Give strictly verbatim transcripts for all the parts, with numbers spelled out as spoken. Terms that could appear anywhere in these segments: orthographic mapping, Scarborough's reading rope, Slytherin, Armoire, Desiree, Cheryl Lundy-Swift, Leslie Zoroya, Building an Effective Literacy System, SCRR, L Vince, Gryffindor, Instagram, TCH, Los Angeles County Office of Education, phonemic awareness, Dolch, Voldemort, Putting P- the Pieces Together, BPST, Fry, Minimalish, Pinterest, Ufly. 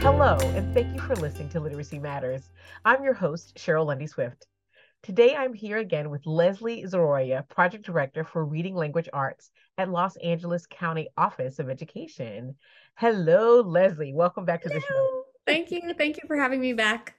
Hello, and thank you for listening to Literacy Matters. I'm your host, Cheryl Lundy-Swift. Today, I'm here again with Leslie Zoroya, Project Director for Reading Language Arts at Los Angeles County Office of Education. Hello, Leslie. Welcome back to Hello. The show. Thank you. Thank you for having me back.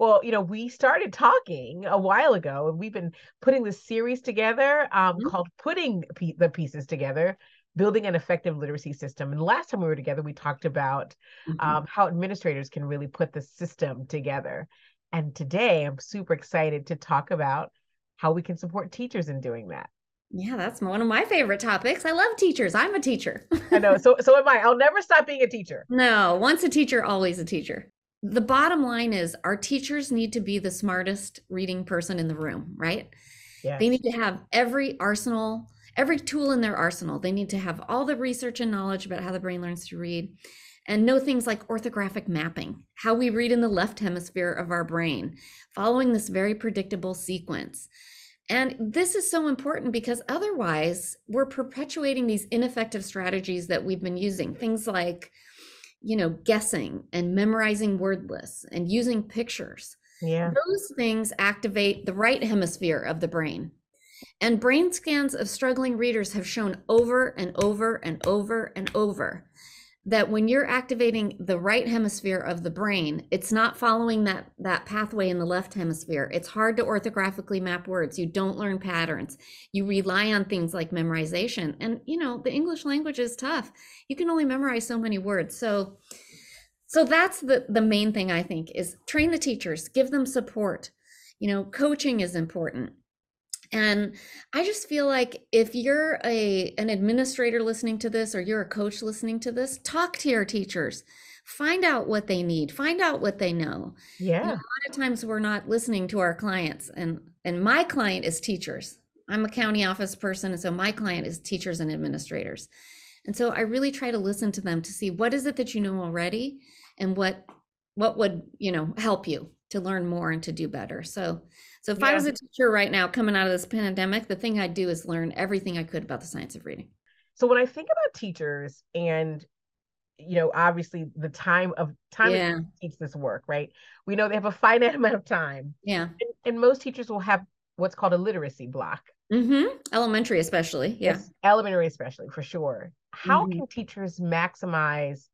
Well, you know, we started talking a while ago, and we've been putting this series together um, mm-hmm. called Putting P- the Pieces Together, Building an Effective Literacy System. And last time we were together, we talked about mm-hmm. um, how administrators can really put the system together. And today I'm super excited to talk about how we can support teachers in doing that. Yeah, that's one of my favorite topics. I love teachers. I'm a teacher. I know. So, so am I. I'll never stop being a teacher. No, once a teacher, always a teacher. The bottom line is our teachers need to be the smartest reading person in the room, right? Yes. They need to have every arsenal, every tool in their arsenal. They need to have all the research and knowledge about how the brain learns to read and know things like orthographic mapping, how we read in the left hemisphere of our brain, following this very predictable sequence. And this is so important because otherwise we're perpetuating these ineffective strategies that we've been using, things like, you know, guessing and memorizing word lists and using pictures. Yeah. Those things activate the right hemisphere of the brain. And brain scans of struggling readers have shown over and over and over and over that when you're activating the right hemisphere of the brain, it's not following that, that pathway in the left hemisphere. It's hard to orthographically map words. You don't learn patterns. You rely on things like memorization. And, you know, the English language is tough. You can only memorize so many words. So, so that's the, the main thing, I think, is train the teachers, give them support. You know, coaching is important. And I just feel like if you're a an administrator listening to this, or you're a coach listening to this, talk to your teachers, find out what they need, find out what they know. Yeah. You know, a lot of times we're not listening to our clients, and, and my client is teachers. I'm a county office person, and so my client is teachers and administrators. And so I really try to listen to them to see what is it that you know already, and what what would, you know, help you to learn more and to do better. So, so if yeah. I was a teacher right now coming out of this pandemic, the thing I'd do is learn everything I could about the science of reading. So when I think about teachers and, you know, obviously the time of time yeah. to teach this work, right? We know they have a finite amount of time. Yeah. And, and most teachers will have what's called a literacy block. Mm-hmm. Elementary especially. Yeah. Yes, elementary especially, for sure. How mm-hmm. can teachers maximize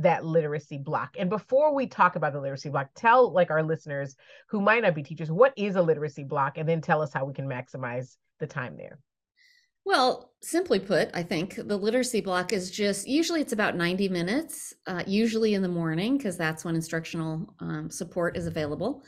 that literacy block? And before we talk about the literacy block, tell like our listeners who might not be teachers, what is a literacy block? And then tell us how we can maximize the time there. Well, simply put, I think the literacy block is just, usually it's about ninety minutes, uh, usually in the morning, because that's when instructional um, support is available.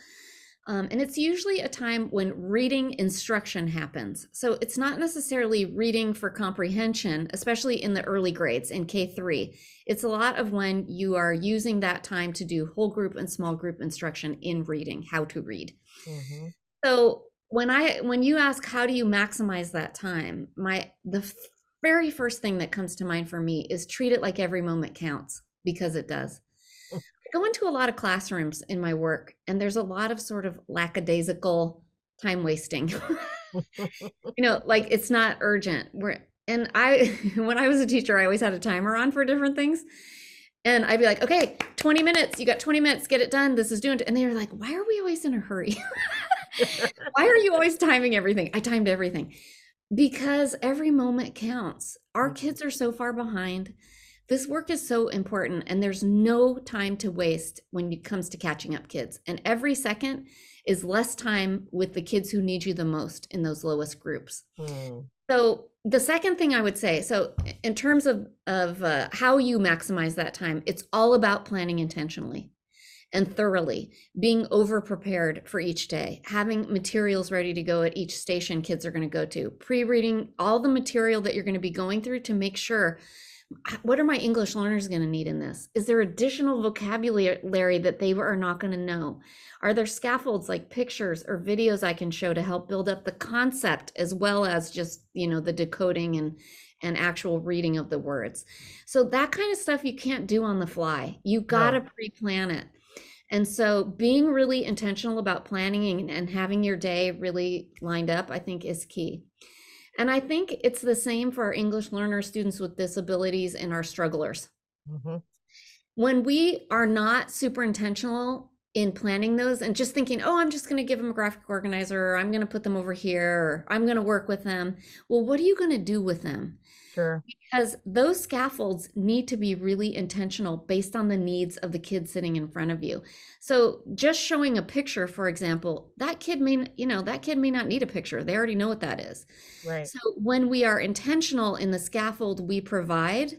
Um, and it's usually a time when reading instruction happens. So it's not necessarily reading for comprehension, especially in the early grades in K three. It's a lot of when you are using that time to do whole group and small group instruction in reading, how to read. Mm-hmm. So when I when you ask, how do you maximize that time? My the f- very first thing that comes to mind for me is treat it like every moment counts, because it does. Go into a lot of classrooms in my work, and there's a lot of sort of lackadaisical time wasting. You know, like it's not urgent. We're, and I, when I was a teacher, I always had a timer on for different things. And I'd be like, okay, twenty minutes, you got twenty minutes, get it done. This is doing it. And they were like, why are we always in a hurry? Why are you always timing everything? I timed everything. Because every moment counts. Our kids are so far behind. This work is so important, and there's no time to waste when it comes to catching up kids. And every second is less time with the kids who need you the most in those lowest groups. Mm. So the second thing I would say, so in terms of, of uh, how you maximize that time, it's all about planning intentionally and thoroughly, being over-prepared for each day, having materials ready to go at each station kids are gonna go to, pre-reading all the material that you're gonna be going through to make sure, what are my English learners going to need in this? Is there additional vocabulary that they are not going to know? Are there scaffolds like pictures or videos I can show to help build up the concept as well as just, you know, the decoding and, and actual reading of the words? So that kind of stuff you can't do on the fly. You got to yeah. pre-plan it. And so being really intentional about planning and, and having your day really lined up, I think, is key. And I think it's the same for our English learners, students with disabilities, and our strugglers. Mm-hmm. when we are not super intentional in planning those and just thinking, oh, I'm just going to give them a graphic organizer, or I'm going to put them over here, or I'm going to work with them. Well, what are you going to do with them? Sure. Because those scaffolds need to be really intentional based on the needs of the kid sitting in front of you. So just showing a picture, for example, that kid may, you know, that kid may not need a picture. They already know what that is. Right. So when we are intentional in the scaffold we provide,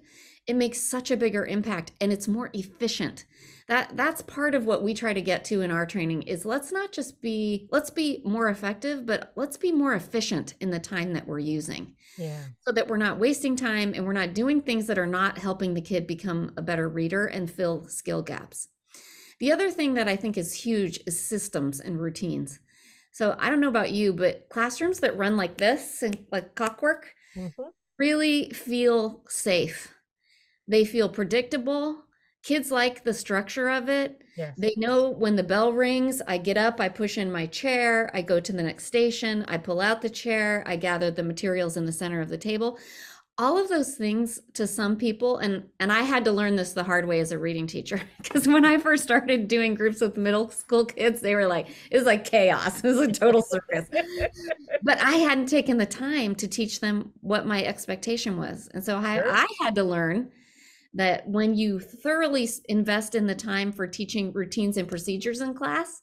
it makes such a bigger impact and it's more efficient. That that's part of what we try to get to in our training is let's not just be, let's be more effective, but let's be more efficient in the time that we're using. Yeah. So that we're not wasting time and we're not doing things that are not helping the kid become a better reader and fill skill gaps. The other thing that I think is huge is systems and routines. So I don't know about you, but classrooms that run like this and like clockwork mm-hmm. really feel safe. They feel predictable. Kids like the structure of it. Yes. They know when the bell rings, I get up, I push in my chair, I go to the next station, I pull out the chair, I gather the materials in the center of the table. All of those things to some people, and, and I had to learn this the hard way as a reading teacher, because when I first started doing groups with middle school kids, they were like, it was like chaos, it was a total circus. But I hadn't taken the time to teach them what my expectation was. And so I, sure. I had to learn that when you thoroughly invest in the time for teaching routines and procedures in class,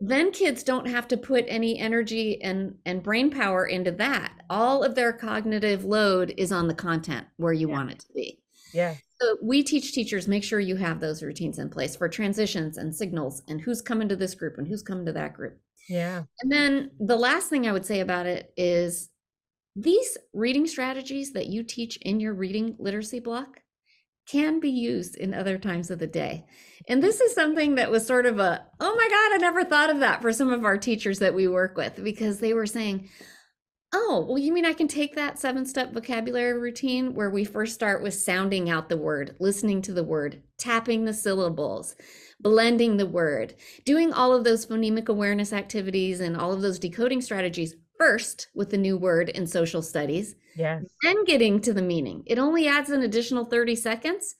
then kids don't have to put any energy and, and brain power into that. All of their cognitive load is on the content where you yeah. want it to be. Yeah. So we teach teachers, make sure you have those routines in place for transitions and signals and who's coming to this group and who's coming to that group. Yeah. And then the last thing I would say about it is these reading strategies that you teach in your reading literacy block can be used in other times of the day. And this is something that was sort of a, oh my God, I never thought of that for some of our teachers that we work with, because they were saying, oh, well, you mean I can take that seven step vocabulary routine where we first start with sounding out the word, listening to the word, tapping the syllables, blending the word, doing all of those phonemic awareness activities and all of those decoding strategies first with the new word in social studies, yes. then getting to the meaning. It only adds an additional thirty seconds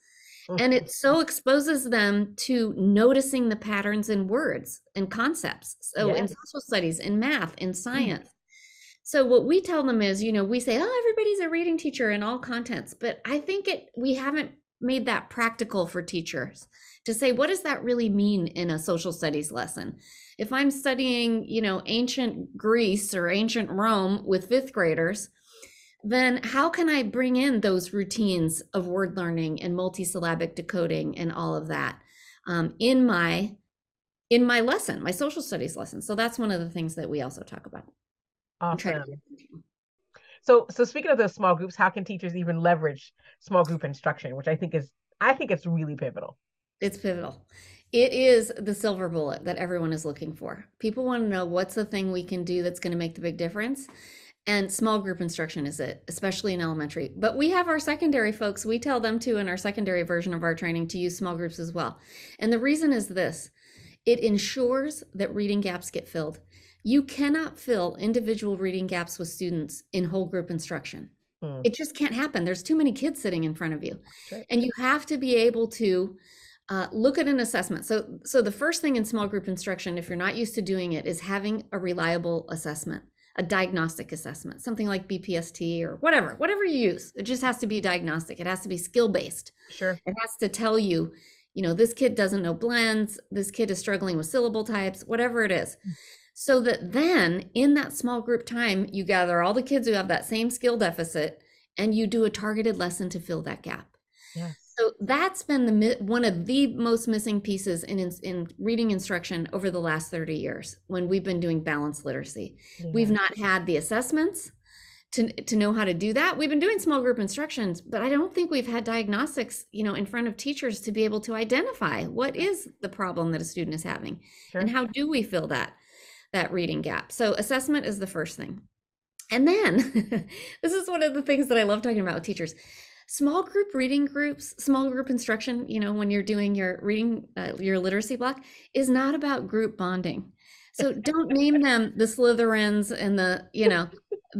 mm-hmm. and it so exposes them to noticing the patterns in words and concepts. So yes. in social studies, in math, in science. Mm-hmm. So what we tell them is, you know, we say, oh, everybody's a reading teacher in all contents, but I think it, we haven't made that practical for teachers to say, what does that really mean in a social studies lesson? If I'm studying, you know, ancient Greece or ancient Rome with fifth graders, then how can I bring in those routines of word learning and multisyllabic decoding and all of that um, in my in my lesson, my social studies lesson? So that's one of the things that we also talk about. Awesome. So, so speaking of those small groups, how can teachers even leverage small group instruction, which I think is, I think it's really pivotal. It's pivotal. It is the silver bullet that everyone is looking for. People want to know what's the thing we can do that's going to make the big difference. And small group instruction is it, especially in elementary. But we have our secondary folks, we tell them to in our secondary version of our training to use small groups as well. And the reason is this, it ensures that reading gaps get filled. You cannot fill individual reading gaps with students in whole group instruction. Hmm. It just can't happen. There's too many kids sitting in front of you. Right. And you have to be able to Uh, look at an assessment. So, so the first thing in small group instruction, if you're not used to doing it, is having a reliable assessment, a diagnostic assessment, something like B P S T or whatever, whatever you use. It just has to be diagnostic. It has to be skill-based. Sure. It has to tell you, you know, this kid doesn't know blends, this kid is struggling with syllable types, whatever it is. So that then in that small group time, you gather all the kids who have that same skill deficit and you do a targeted lesson to fill that gap. Yeah. So that's been the one of the most missing pieces in, in in reading instruction over the last thirty years when we've been doing balanced literacy. Yeah. We've not had the assessments to to know how to do that. We've been doing small group instructions, but I don't think we've had diagnostics, you know, in front of teachers to be able to identify what is the problem that a student is having. Sure. And how do we fill that that reading gap? So assessment is the first thing. And then this is one of the things that I love talking about with teachers. Small group reading groups, small group instruction, you know, when you're doing your reading, uh, your literacy block is not about group bonding. So don't name them the Slytherins and the, you know,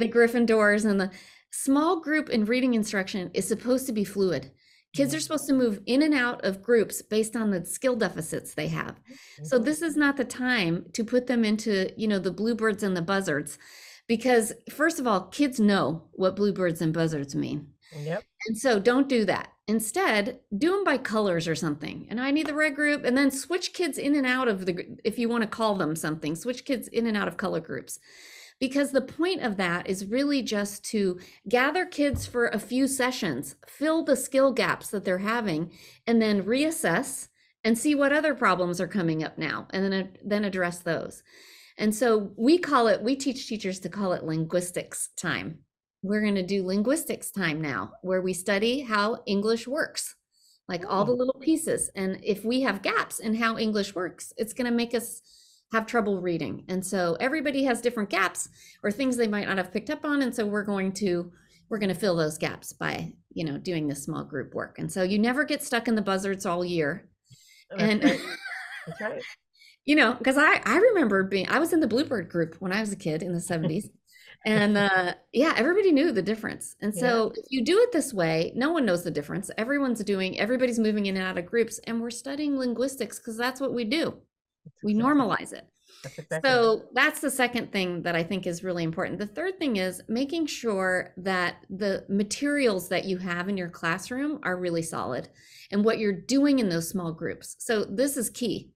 the Gryffindors and the small group in reading instruction is supposed to be fluid. Kids are supposed to move in and out of groups based on the skill deficits they have. So this is not the time to put them into, you know, the bluebirds and the buzzards, because first of all, kids know what bluebirds and buzzards mean. Yep. And so don't do that. Instead, do them by colors or something. And I need the red group, and then switch kids in and out of the, if you want to call them something, switch kids in and out of color groups. Because the point of that is really just to gather kids for a few sessions, fill the skill gaps that they're having, and then reassess and see what other problems are coming up now, and then, then address those. And so we call it, we teach teachers to call it linguistics time. We're going to do linguistics time now, where we study how English works, like all the little pieces. And if we have gaps in how English works, it's going to make us have trouble reading. And so everybody has different gaps or things they might not have picked up on. And so we're going to, we're going to fill those gaps by, you know, doing this small group work. And so you never get stuck in the buzzards all year. That's and, right. That's right. You know, cause I, I remember being, I was in the bluebird group when I was a kid in the seventies and uh, yeah, everybody knew the difference. And so yeah. If you do it this way, no one knows the difference. Everyone's doing, everybody's moving in and out of groups, and we're studying linguistics because that's what we do. We normalize it. That's exactly. So that's the second thing that I think is really important. The third thing is making sure that the materials that you have in your classroom are really solid and what you're doing in those small groups. So this is key,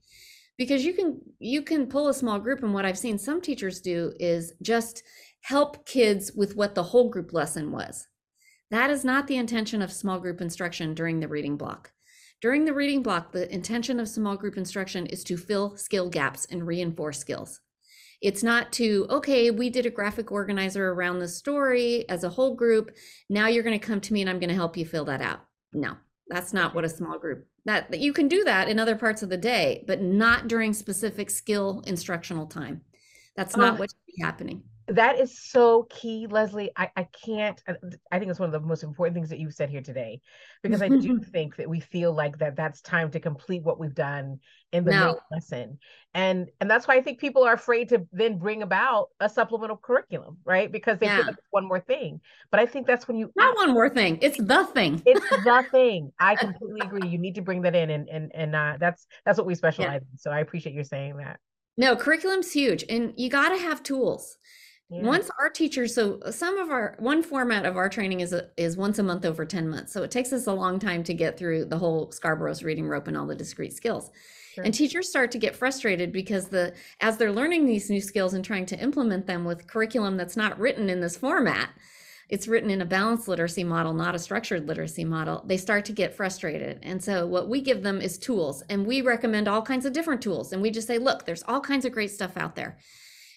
because you can you can pull a small group, and what I've seen some teachers do is just help kids with what the whole group lesson was. That is not the intention of small group instruction during the reading block. During the reading block, the intention of small group instruction is to fill skill gaps and reinforce skills. It's not to, okay, we did a graphic organizer around the story as a whole group. Now you're going to come to me and I'm going to help you fill that out. No, that's not what a small group, that you can do that in other parts of the day, but not during specific skill instructional time. That's not um, what should be happening. That is so key, Leslie. I, I can't, I think it's one of the most important things that you've said here today, because I do think that we feel like that that's time to complete what we've done in the no. lesson. And and that's why I think people are afraid to then bring about a supplemental curriculum, right? Because they yeah. feel like it's one more thing. But I think that's when you- Not one more thing, it's the thing. It's the thing. I completely agree. You need to bring that in, and and, and uh, that's, that's what we specialize yeah. in. So I appreciate you saying that. No, curriculum's huge, and you gotta have tools. Yeah. Once our teachers, so some of our, one format of our training is a, is once a month over ten months. So it takes us a long time to get through the whole Scarborough's reading rope and all the discrete skills. Sure. And teachers start to get frustrated because the, as they're learning these new skills and trying to implement them with curriculum that's not written in this format, it's written in a balanced literacy model, not a structured literacy model, they start to get frustrated. And so what we give them is tools, and we recommend all kinds of different tools. And we just say, look, there's all kinds of great stuff out there.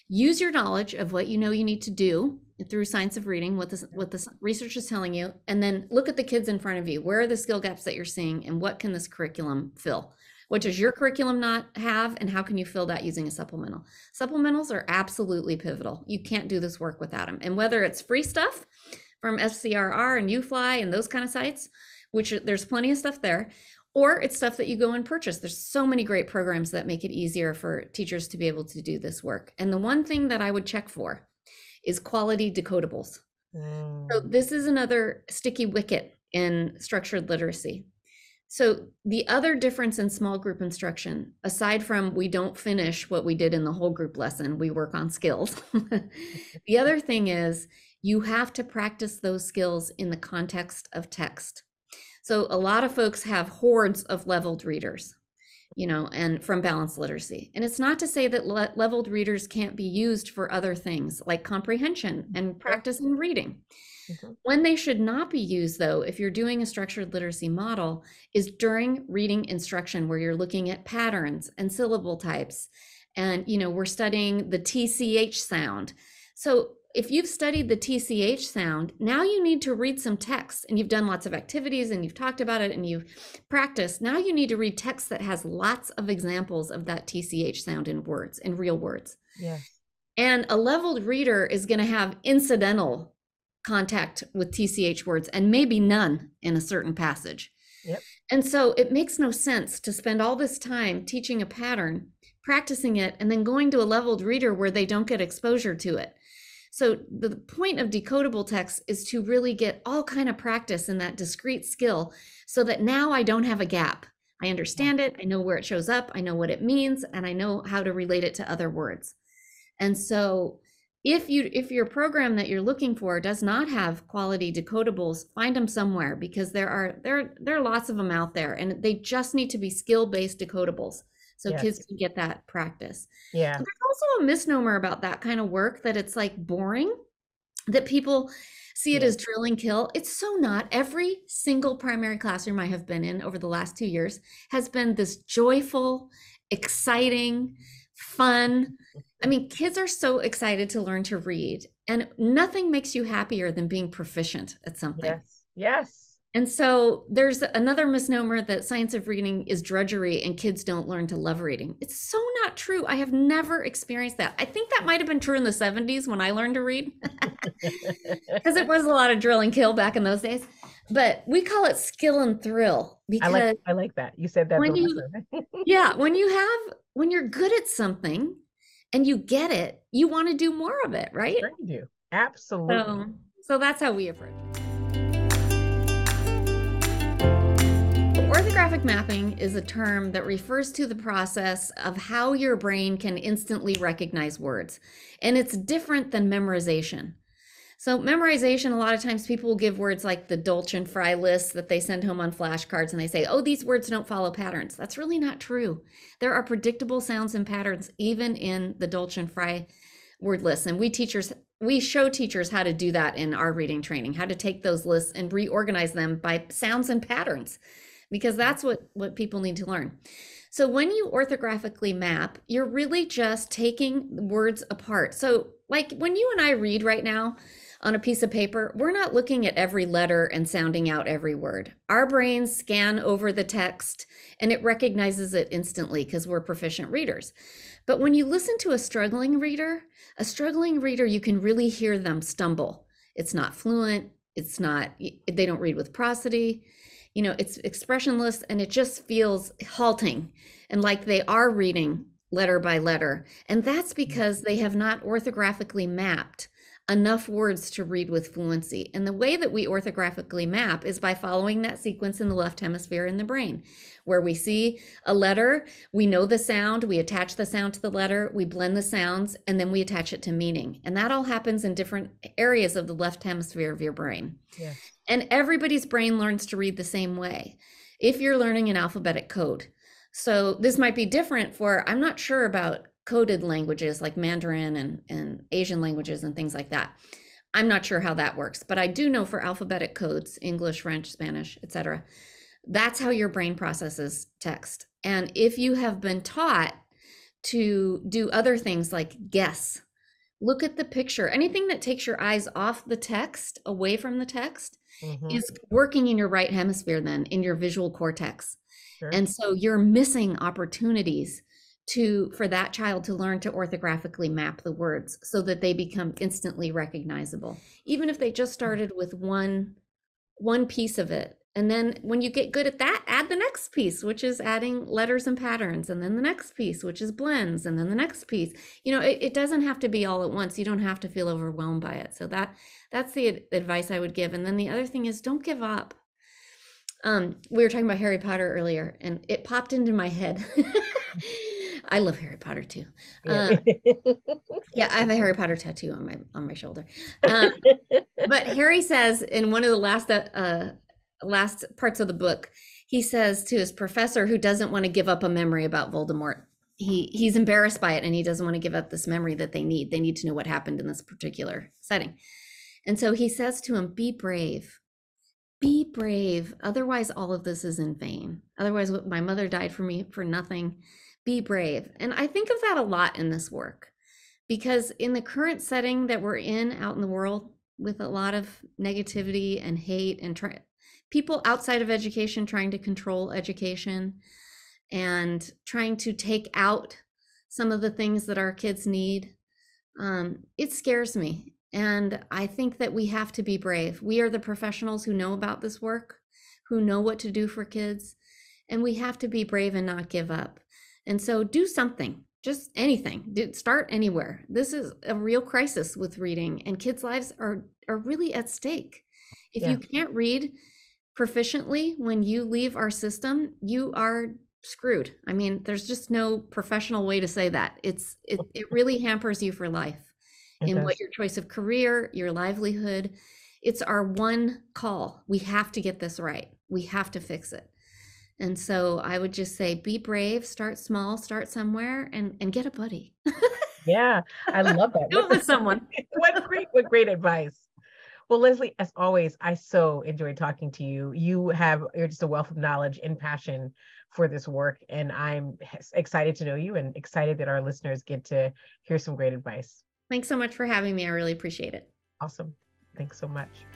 Use your knowledge of what you know you need to do through science of reading, what the, what the research is telling you, and then look at the kids in front of you. Where are the skill gaps that you're seeing, and what can this curriculum fill? What does your curriculum not have, and how can you fill that using a supplemental? Supplementals are absolutely pivotal. You can't do this work without them. And whether it's free stuff from S C R R and Ufly and those kind of sites, which there's plenty of stuff there, or it's stuff that you go and purchase. There's so many great programs that make it easier for teachers to be able to do this work. And the one thing that I would check for is quality decodables. Mm. So this is another sticky wicket in structured literacy. So the other difference in small group instruction, aside from we don't finish what we did in the whole group lesson, we work on skills. The other thing is you have to practice those skills in the context of text. So a lot of folks have hordes of leveled readers, you know, and from balanced literacy. And it's not to say that le- leveled readers can't be used for other things like comprehension and practice in reading. Mm-hmm. When they should not be used, though, if you're doing a structured literacy model, is during reading instruction, where you're looking at patterns and syllable types. And, you know, we're studying the T C H sound. So if you've studied the T C H sound, now you need to read some text, and you've done lots of activities and you've talked about it and you've practiced. Now you need to read text that has lots of examples of that T C H sound in words, in real words. Yeah. And a leveled reader is going to have incidental contact with T C H words, and maybe none in a certain passage. Yep. And so it makes no sense to spend all this time teaching a pattern, practicing it, and then going to a leveled reader where they don't get exposure to it. So the point of decodable text is to really get all kind of practice in that discrete skill so that now I don't have a gap. I understand it, I know where it shows up, I know what it means, and I know how to relate it to other words. And so if you if your program that you're looking for does not have quality decodables, find them somewhere, because there are there there are lots of them out there, and they just need to be skill-based decodables. So yes. Kids can get that practice. Yeah. But there's also a misnomer about that kind of work, that it's like boring, that people see it yeah. as drill and kill. It's so not. Every single primary classroom I have been in over the last two years has been this joyful, exciting, fun. I mean, kids are so excited to learn to read, and nothing makes you happier than being proficient at something. Yes. Yes. And so there's another misnomer that science of reading is drudgery and kids don't learn to love reading. It's so not true. I have never experienced that. I think that might have been true in the seventies when I learned to read, because it was a lot of drill and kill back in those days. But we call it skill and thrill, because I like, I like that. You said that. When you, yeah. When you have, when you're good at something and you get it, you want to do more of it, right? Sure you do. Absolutely. So, so that's how we approach it. Orthographic mapping is a term that refers to the process of how your brain can instantly recognize words, and it's different than memorization. So memorization, a lot of times people will give words like the Dolch and Fry lists that they send home on flashcards, and they say, oh, these words don't follow patterns. That's really not true. There are predictable sounds and patterns even in the Dolch and Fry word lists, and we teachers we show teachers how to do that in our reading training, how to take those lists and reorganize them by sounds and patterns, because that's what, what people need to learn. So when you orthographically map, you're really just taking words apart. So like when you and I read right now on a piece of paper, we're not looking at every letter and sounding out every word. Our brains scan over the text and it recognizes it instantly because we're proficient readers. But when you listen to a struggling reader, a struggling reader, you can really hear them stumble. It's not fluent. It's not, they don't read with prosody. You know, it's expressionless, and it just feels halting and like they are reading letter by letter. And that's because they have not orthographically mapped enough words to read with fluency. And the way that we orthographically map is by following that sequence in the left hemisphere in the brain, where we see a letter, we know the sound, we attach the sound to the letter, we blend the sounds, and then we attach it to meaning. And that all happens in different areas of the left hemisphere of your brain. Yeah. And everybody's brain learns to read the same way if you're learning an alphabetic code. So this might be different for, I'm not sure about coded languages like Mandarin and, and Asian languages and things like that. I'm not sure how that works, but I do know for alphabetic codes, English, French, Spanish, et cetera, that's how your brain processes text. And if you have been taught to do other things like guess, look at the picture, anything that takes your eyes off the text, away from the text, mm-hmm. is working in your right hemisphere then, in your visual cortex. Sure. And so you're missing opportunities to for that child to learn to orthographically map the words so that they become instantly recognizable, even if they just started with one one piece of it. And then when you get good at that, add the next piece, which is adding letters and patterns, and then the next piece, which is blends, and then the next piece. You know, it, it doesn't have to be all at once. You don't have to feel overwhelmed by it. So that that's the ad- advice I would give. And then the other thing is, don't give up. Um, we were talking about Harry Potter earlier, and it popped into my head. I love Harry Potter too. Yeah. Um, yeah, I have a Harry Potter tattoo on my on my shoulder. Um, but Harry says in one of the last uh, last parts of the book, he says to his professor, who doesn't want to give up a memory about Voldemort. He he's embarrassed by it, and he doesn't want to give up this memory that they need. They need to know what happened in this particular setting. And so he says to him, "Be brave. Be brave. Otherwise, all of this is in vain. Otherwise, my mother died for me for nothing. Be brave." And I think of that a lot in this work, because in the current setting that we're in out in the world, with a lot of negativity and hate and try- people outside of education trying to control education and trying to take out some of the things that our kids need, um, it scares me. And I think that we have to be brave. We are the professionals who know about this work, who know what to do for kids, and we have to be brave and not give up. And so do something, just anything. Start anywhere. This is a real crisis with reading, and kids' lives are, are really at stake. If yeah. you can't read proficiently when you leave our system, you are screwed. I mean, there's just no professional way to say that. It's it, it really hampers you for life it in does. What your choice of career, your livelihood. It's our one call. We have to get this right. We have to fix it. And so I would just say, be brave, start small, start somewhere, and, and get a buddy. Yeah, I love that. Do it with someone. What great, what great advice. Well, Leslie, as always, I so enjoyed talking to you. You have, you're just a wealth of knowledge and passion for this work. And I'm excited to know you and excited that our listeners get to hear some great advice. Thanks so much for having me. I really appreciate it. Awesome. Thanks so much.